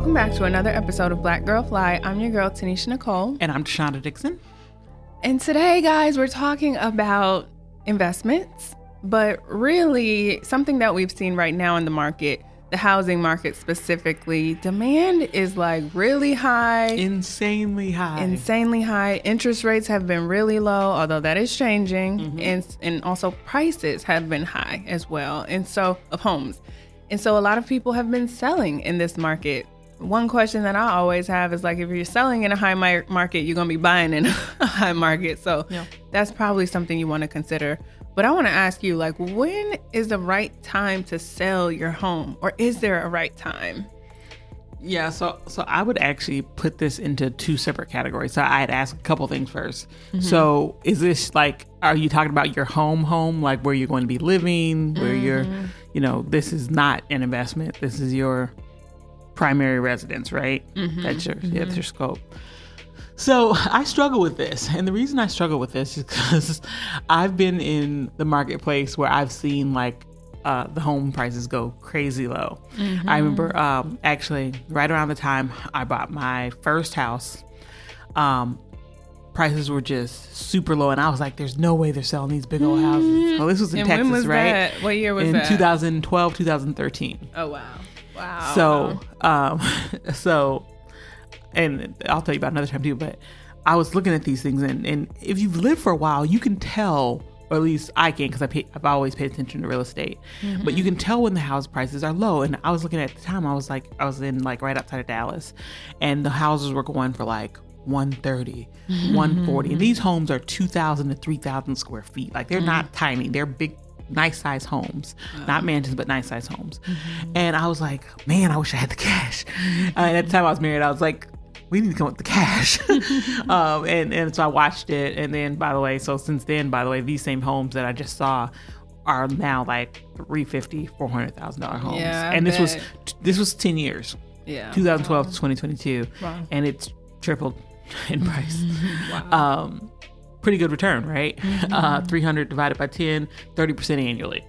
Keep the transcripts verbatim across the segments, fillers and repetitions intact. Welcome back to another episode of Black Girl Fly. I'm your girl, Tanisha Nicole. And I'm Tshonda Dixon. And today, guys, we're talking about investments, but really something that we've seen right now in the market, the housing market specifically. Demand is like really high. Insanely high. Insanely high. Interest rates have been really low, although that is changing. Mm-hmm. And, and also prices have been high as well. And so of homes. And so a lot of people have been selling in this market. One question that I always have is like, if you're selling in a high mar- market, you're going to be buying in a high market. So yeah. That's probably something you want to consider. But I want to ask you, like, when is the right time to sell your home, or is there a right time? Yeah, so so I would actually put this into two separate categories. So I'd ask a couple things first. Mm-hmm. So is this like, are you talking about your home home, like where you're going to be living, where mm-hmm. you're, you know, this is not an investment. This is your primary residence, right? Mm-hmm. That's your, mm-hmm. yeah, that's your scope. So I struggle with this. And the reason I struggle with this is because I've been in the marketplace where I've seen like Uh, the home prices go crazy low. Mm-hmm. I remember um, actually right around the time I bought my first house, um, prices were just super low. And I was like, there's no way they're selling these big old houses. Well, this was in and Texas, when was right? That? What year was in that? In twenty twelve, twenty thirteen. Oh, wow. Wow. So, um, so, and I'll tell you about another time too, but I was looking at these things and, and if you've lived for a while, you can tell, or at least I can, because I've always paid attention to real estate. Mm-hmm. But you can tell when the house prices are low. And I was looking at the time, I was like, I was in like right outside of Dallas, and the houses were going for like one thirty, mm-hmm. one forty. And these homes are two thousand to three thousand square feet. Like they're mm-hmm. not tiny, they're big, nice size homes, wow. Not mansions, but nice size homes. Mm-hmm. And I was like, man, I wish I had the cash. Mm-hmm. Uh, and at the time I was married, I was like, we need to come up with the cash. um, and, and so I watched it. And then, by the way, so since then, by the way, these same homes that I just saw are now like three hundred fifty thousand dollars, four hundred thousand dollars homes. Yeah, and this was, this was ten years, yeah, twenty twelve wow. to twenty twenty-two. Wow. And it's tripled in price. Wow. Um, pretty good return, right? Mm-hmm. Uh, three hundred divided by ten, thirty percent annually.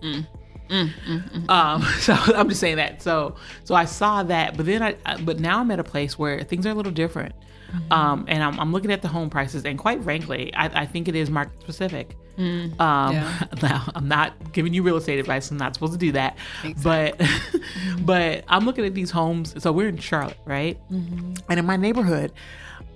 Mm. Mm, mm, mm. Um, so I'm just saying that. So, so I saw that, but then I, I but now I'm at a place where things are a little different. Mm-hmm. Um, and I'm, I'm looking at the home prices, and quite frankly, I, I think it is market specific. Mm, um, yeah. Now I'm not giving you real estate advice. I'm not supposed to do that, exactly. but, but I'm looking at these homes. So we're in Charlotte, right? Mm-hmm. And in my neighborhood,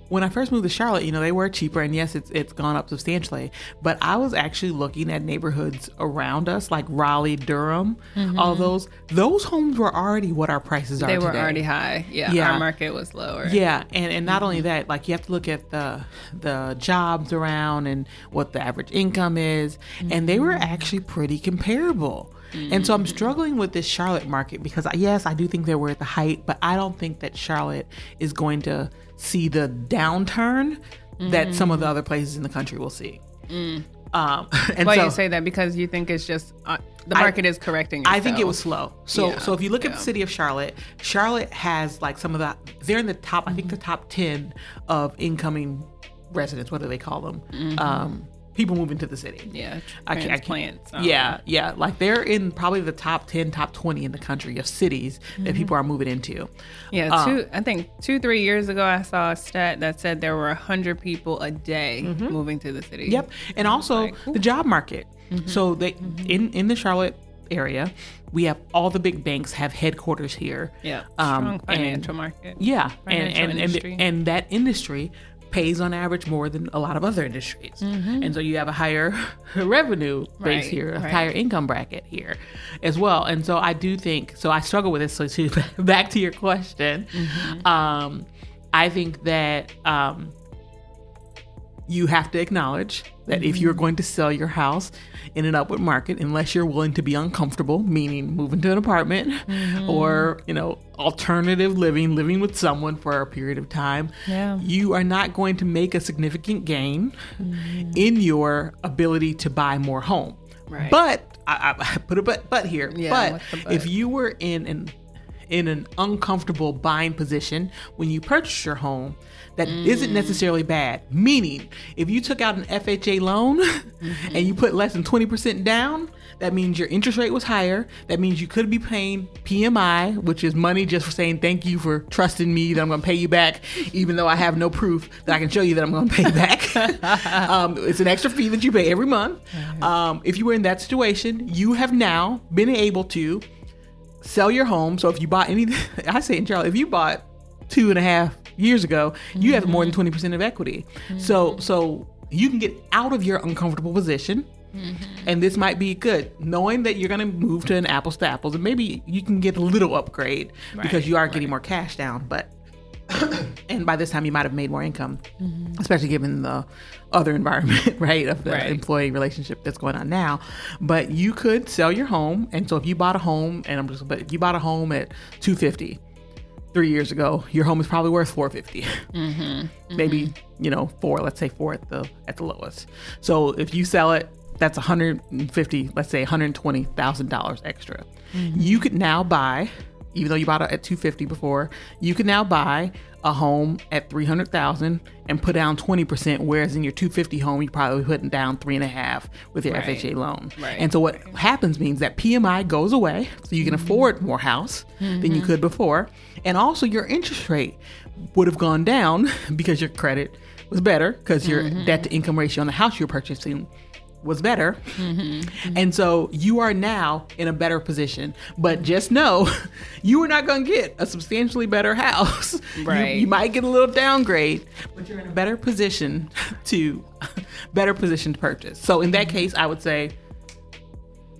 when I first moved to Charlotte, you know, they were cheaper, and yes, it's it's gone up substantially. But I was actually looking at neighborhoods around us, like Raleigh, Durham, mm-hmm. all those. Those homes were already what our prices are today. They were already high. Yeah, yeah, our market was lower. Yeah, and, and not mm-hmm. only that, like you have to look at the the jobs around and what the average income is, mm-hmm. and they were actually pretty comparable. Mm-hmm. And so I'm struggling with this Charlotte market because, yes, I do think that we're at the height, but I don't think that Charlotte is going to see the downturn mm-hmm. that some of the other places in the country will see. Mm. Um, and Why so, you say that? Because you think it's just uh, the market I, is correcting itself. I think it was slow. So yeah. so if you look yeah. at the city of Charlotte, Charlotte has like some of the, they're in the top, mm-hmm. I think the top ten of incoming residents, what do they call them? Mm-hmm. Um, people moving to the city. Yeah. I can't, I can't, so. Yeah. Yeah. Like they're in probably the top ten, top twenty in the country of cities mm-hmm. that people are moving into. Yeah. Um, two, I think two, three years ago, I saw a stat that said there were a hundred people a day mm-hmm. moving to the city. Yep. And also like, the job market. Mm-hmm. So they, mm-hmm. in, in the Charlotte area, we have all the big banks have headquarters here. Yeah. Um, Strong financial and, market. Yeah. Financial and, and, industry. And, and that industry pays on average more than a lot of other industries. Mm-hmm. And so you have a higher revenue base right, here, a right. higher income bracket here as well. And so I do think, so I struggle with this. So to, back to your question, mm-hmm. um, I think that um, you have to acknowledge that mm-hmm. if you're going to sell your house in an upward market, unless you're willing to be uncomfortable, meaning moving to an apartment mm-hmm. or, you know, alternative living, living with someone for a period of time, yeah. you are not going to make a significant gain mm-hmm. in your ability to buy more home. Right. But I, I put a but, but here, yeah, but, but if you were in an in an uncomfortable buying position when you purchase your home that mm. isn't necessarily bad. Meaning, if you took out an F H A loan mm-hmm. and you put less than twenty percent down, that means your interest rate was higher. That means you could be paying P M I, which is money just for saying thank you for trusting me that I'm going to pay you back, even though I have no proof that I can show you that I'm going to pay you back. um, it's an extra fee that you pay every month. Mm-hmm. Um, if you were in that situation, you have now been able to sell your home. So if you bought any, I say in Charlotte, if you bought two and a half years ago, you mm-hmm. have more than twenty percent of equity. Mm-hmm. So, so you can get out of your uncomfortable position. Mm-hmm. And this might be good, knowing that you're going to move to an apples to apples, and maybe you can get a little upgrade right, because you are right. getting more cash down. But and by this time, you might have made more income, mm-hmm. especially given the other environment, right, of the right. employee relationship that's going on now. But you could sell your home, and so if you bought a home, and I'm just, but if you bought a home at two fifty three years ago, your home is probably worth four fifty mm-hmm. mm-hmm. maybe you know four. Let's say four at the at the lowest. So if you sell it. That's one hundred fifty, let's say one hundred twenty thousand dollars extra. Mm-hmm. You could now buy, even though you bought it at two fifty before, you can now buy a home at three hundred thousand and put down twenty percent, whereas in your two fifty home, you're probably putting down three and a half with your right. F H A loan. Right. And so what right. happens means that P M I goes away, so you can mm-hmm. afford more house mm-hmm. than you could before. And also your interest rate would have gone down because your credit was better, because your mm-hmm. debt to income ratio on the house you're purchasing was better. Mm-hmm, mm-hmm. And so you are now in a better position. But just know, you are not going to get a substantially better house. Right. You, you might get a little downgrade, but you're in a better position to better position to purchase. So in that case, I would say,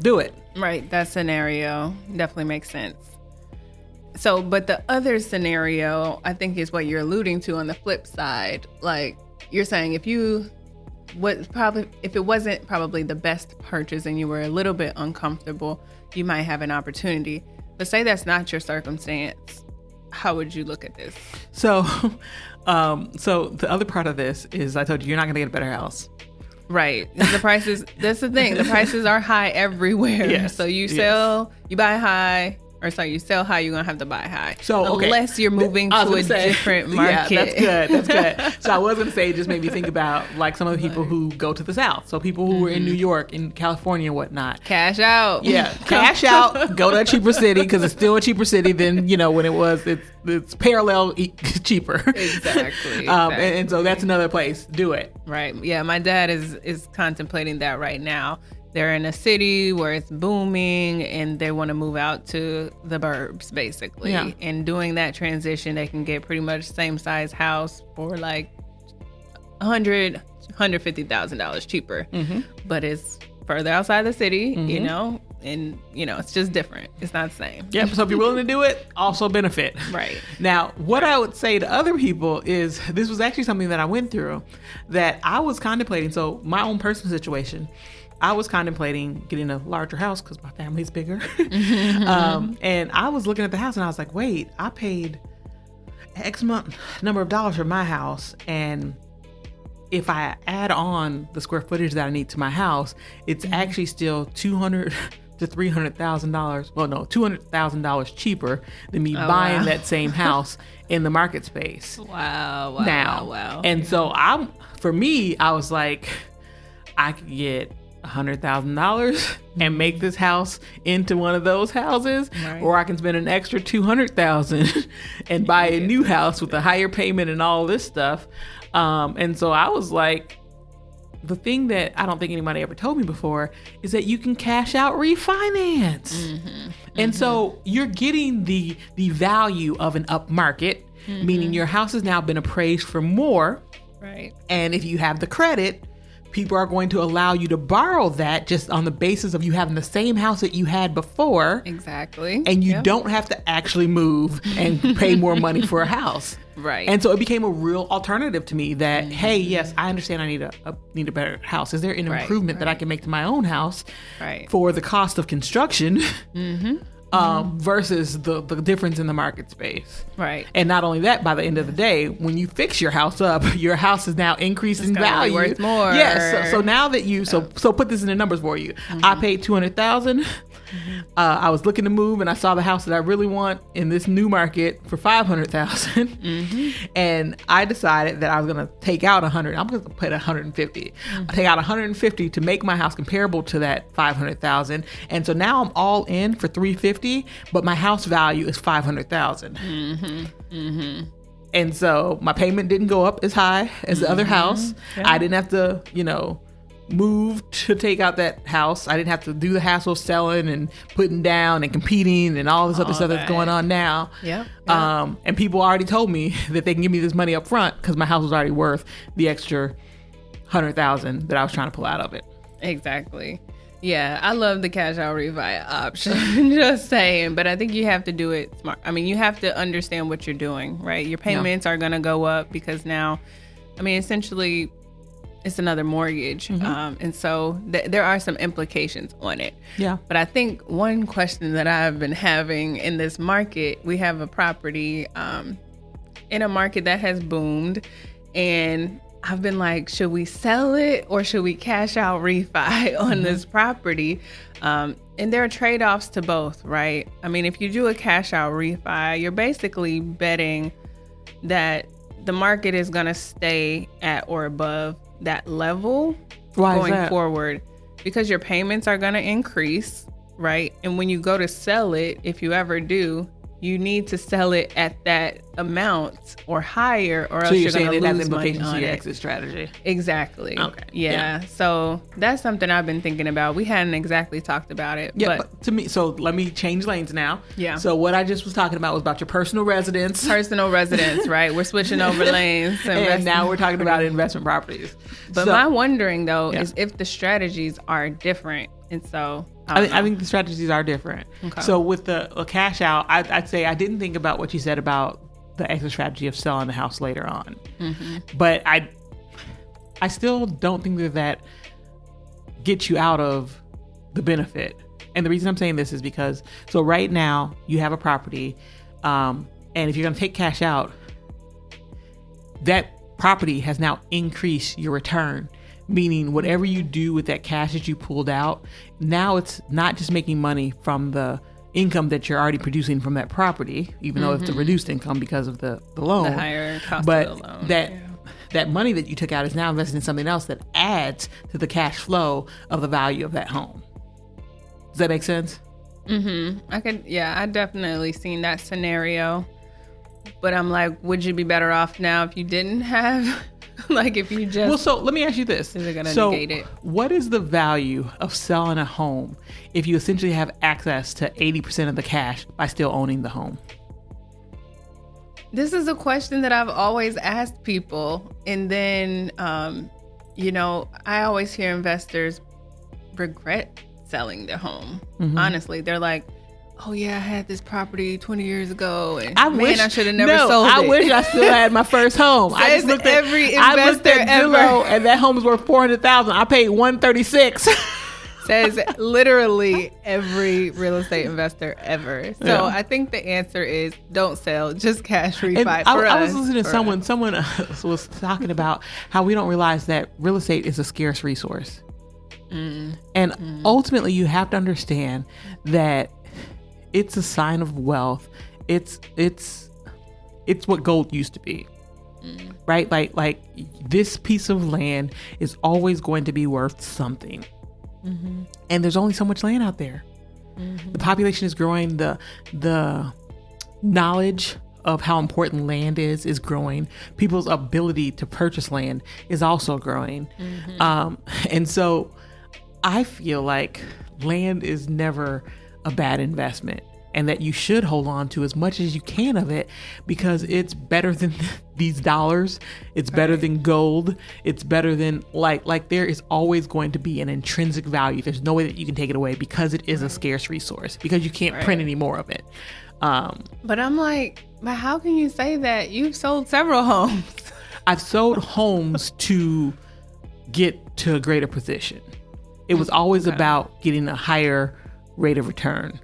do it. Right. That scenario definitely makes sense. So, but the other scenario, I think, is what you're alluding to on the flip side. Like you're saying, if you What probably if it wasn't probably the best purchase and you were a little bit uncomfortable, you might have an opportunity. But say that's not your circumstance, how would you look at this? So, um, so the other part of this is I told you you're not going to get a better house, right? The prices. That's the thing. The prices are high everywhere. Yes. So you sell, yes. you buy high. Or sorry, you sell high, you're going to have to buy high. So, okay. Unless you're moving Th- to a say, different market. Yeah, that's good. That's good. So I was going to say, just made me think about like some of the people who go to the South. So people who mm-hmm. were in New York, in California and whatnot. Cash out. Yeah, cash out. Go to a cheaper city because it's still a cheaper city than, you know, when it was. It's it's parallel e- cheaper. Exactly. exactly. Um, and, and so that's another place. Do it. Right. Yeah, my dad is is contemplating that right now. They're in a city where it's booming and they want to move out to the burbs, basically. Yeah. And doing that transition, they can get pretty much same size house for like one hundred thousand dollars, one hundred fifty thousand dollars cheaper. Mm-hmm. But it's further outside the city, mm-hmm. you know, and, you know, it's just different. It's not the same. Yeah. So if you're willing to do it, also benefit. Right. Now, what I would say to other people is this was actually something that I went through that I was contemplating. So my own personal situation. I was contemplating getting a larger house because my family's bigger. um, and I was looking at the house and I was like, wait, I paid X amount number of dollars for my house. And if I add on the square footage that I need to my house, it's mm-hmm. actually still two hundred thousand to three hundred thousand dollars. Well, no, two hundred thousand dollars cheaper than me oh, buying wow. that same house in the market space. Wow. wow now. Wow, wow. And yeah. so I'm, for me, I was like, I could get one hundred thousand dollars and make this house into one of those houses, right. or I can spend an extra two hundred thousand dollars and buy a new house with a higher payment and all this stuff. Um, and so I was like, the thing that I don't think anybody ever told me before is that you can cash out refinance. Mm-hmm. And mm-hmm. so you're getting the, the value of an up market, mm-hmm. meaning your house has now been appraised for more. Right. And if you have the credit, people are going to allow you to borrow that just on the basis of you having the same house that you had before. Exactly. And you yep. don't have to actually move and pay more money for a house. Right. And so it became a real alternative to me that, mm-hmm. hey, yes, I understand I need a, a need a better house. Is there an right, improvement right. that I can make to my own house right. for the cost of construction mm-hmm. um, mm-hmm. versus the, the difference in the market space? Right. And not only that, by the end of the day, when you fix your house up, your house is now increasing in value. It's worth more. Yes. Yeah, so, so now that you, so so put this in the numbers for you. Mm-hmm. I paid two hundred thousand Mm-hmm. Uh, I was looking to move and I saw the house that I really want in this new market for five hundred thousand dollars. Mm-hmm. And I decided that I was going to take out one hundred thousand dollars. I'm going to put one hundred fifty thousand dollars. Mm-hmm. I take out one hundred fifty thousand dollars to make my house comparable to that five hundred thousand dollars. And so now I'm all in for three hundred fifty thousand dollars, but my house value is five hundred thousand dollars. Mm-hmm. Mm-hmm. And so my payment didn't go up as high as the mm-hmm. other house. Yeah. I didn't have to, you know, move to take out that house. I didn't have to do the hassle of selling and putting down and competing and all this all other stuff that. that's going on now. Yeah. yeah. Um, and people already told me that they can give me this money up front because my house was already worth the extra one hundred thousand dollars that I was trying to pull out of it. Exactly. Yeah, I love the cash out refi option, just saying. But I think you have to do it smart. I mean, you have to understand what you're doing, right? Your payments yeah. are going to go up because now, I mean, essentially, it's another mortgage. Mm-hmm. Um, and so th- there are some implications on it. Yeah. But I think one question that I've been having in this market, we have a property um, in a market that has boomed, and I've been like, should we sell it or should we cash out refi on mm-hmm. this property? Um, and there are trade-offs to both, right? I mean, if you do a cash out refi, you're basically betting that the market is going to stay at or above that level Why going that? forward because your payments are going to increase, right? And when you go to sell it, if you ever do, you need to sell it at that amount or higher, or so else you're, you're going to lose money on your exit strategy. Exactly. Okay. Yeah. yeah. So that's something I've been thinking about. We hadn't exactly talked about it. Yeah. But, but to me, so let me change lanes now. Yeah. So what I just was talking about was about your personal residence. Personal residence, right? We're switching over lanes. And, and now we're talking about investment properties. But so, my wondering though yeah. is if the strategies are different, and so. I, I, think, I think the strategies are different. Okay. So with the a cash out, I, I'd say I didn't think about what you said about the exit strategy of selling the house later on. Mm-hmm. But I I still don't think that that gets you out of the benefit. And the reason I'm saying this is because, so right now you have a property um, and if you're going to take cash out, that property has now increased your return. Meaning whatever you do with that cash that you pulled out, now it's not just making money from the income that you're already producing from that property, even mm-hmm. though it's a reduced income because of the, the loan. The higher cost but of the loan. That, yeah. that money that you took out is now invested in something else that adds to the cash flow of the value of that home. Does that make sense? Mm-hmm. I could, yeah, I definitely seen that scenario. But I'm like, would you be better off now if you didn't have... like if you just well, so let me ask you this: is it going to so negate it? What is the value of selling a home if you essentially have access to eighty percent of the cash by still owning the home? This is a question that I've always asked people, and then um, you know, I always hear investors regret selling their home. Mm-hmm. Honestly, they're like, oh yeah, I had this property twenty years ago, and I man, wish, I should have never no, sold it. I wish I still had my first home. Says I just looked at every investor I looked at ever. Zillow, and that home was worth four hundred thousand dollars. I paid one thirty-six. Says literally every real estate investor ever. So yeah. I think the answer is don't sell, just cash refi. I, for I was us, listening to someone. Us. Someone was talking about how we don't realize that real estate is a scarce resource, mm. and mm. ultimately you have to understand that. It's a sign of wealth. It's it's it's what gold used to be, mm. right? Like like this piece of land is always going to be worth something, mm-hmm. and there's only so much land out there. Mm-hmm. The population is growing. the The knowledge of how important land is is growing. People's ability to purchase land is also growing, mm-hmm. um, and so I feel like land is never a bad investment, and that you should hold on to as much as you can of it because it's better than these dollars. It's right. better than gold. It's better than like, like there is always going to be an intrinsic value. There's no way that you can take it away because it is right. a scarce resource because you can't right. print any more of it. Um, but I'm like, but how can you say that? You've sold several homes. I've sold homes to get to a greater position. It was always okay. about getting a higher rate of return,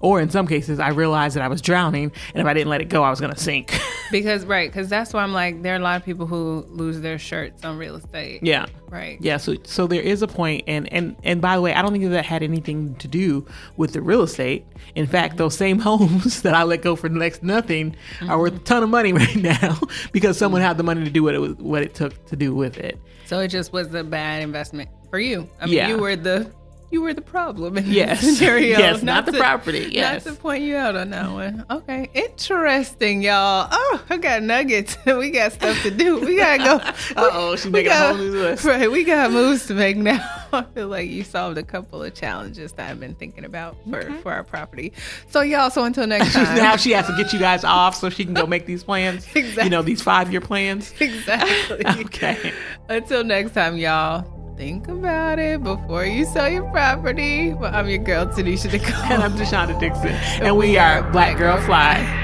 or in some cases I realized that I was drowning and if I didn't let it go I was going to sink. Because, right, because that's why I'm like, there are a lot of people who lose their shirts on real estate. Yeah. Right. Yeah, so so there is a point, and, and, and by the way, I don't think that had anything to do with the real estate. In fact, mm-hmm. those same homes that I let go for next nothing mm-hmm. are worth a ton of money right now because someone mm-hmm. had the money to do what it was, what it took to do with it. So it just was a bad investment for you. I mean, yeah. you were the... You were the problem in yes. this scenario. Yes, not, not the to, property. Yes. Not to point you out on that one. Okay. Interesting, y'all. Oh, I got nuggets. We got stuff to do. We got to go. Uh-oh, she's making got, a whole new list. Right. We got moves to make now. I feel like you solved a couple of challenges that I've been thinking about for, okay. for our property. So, y'all, so until next time. Now she has to get you guys off so she can go make these plans. Exactly. You know, these five-year plans. Exactly. Okay. Until next time, y'all. Think about it before you sell your property. Well, I'm your girl, Tanisha Nicole. And I'm Deshauna Dixon. And, and we, we are Black Girl Fly.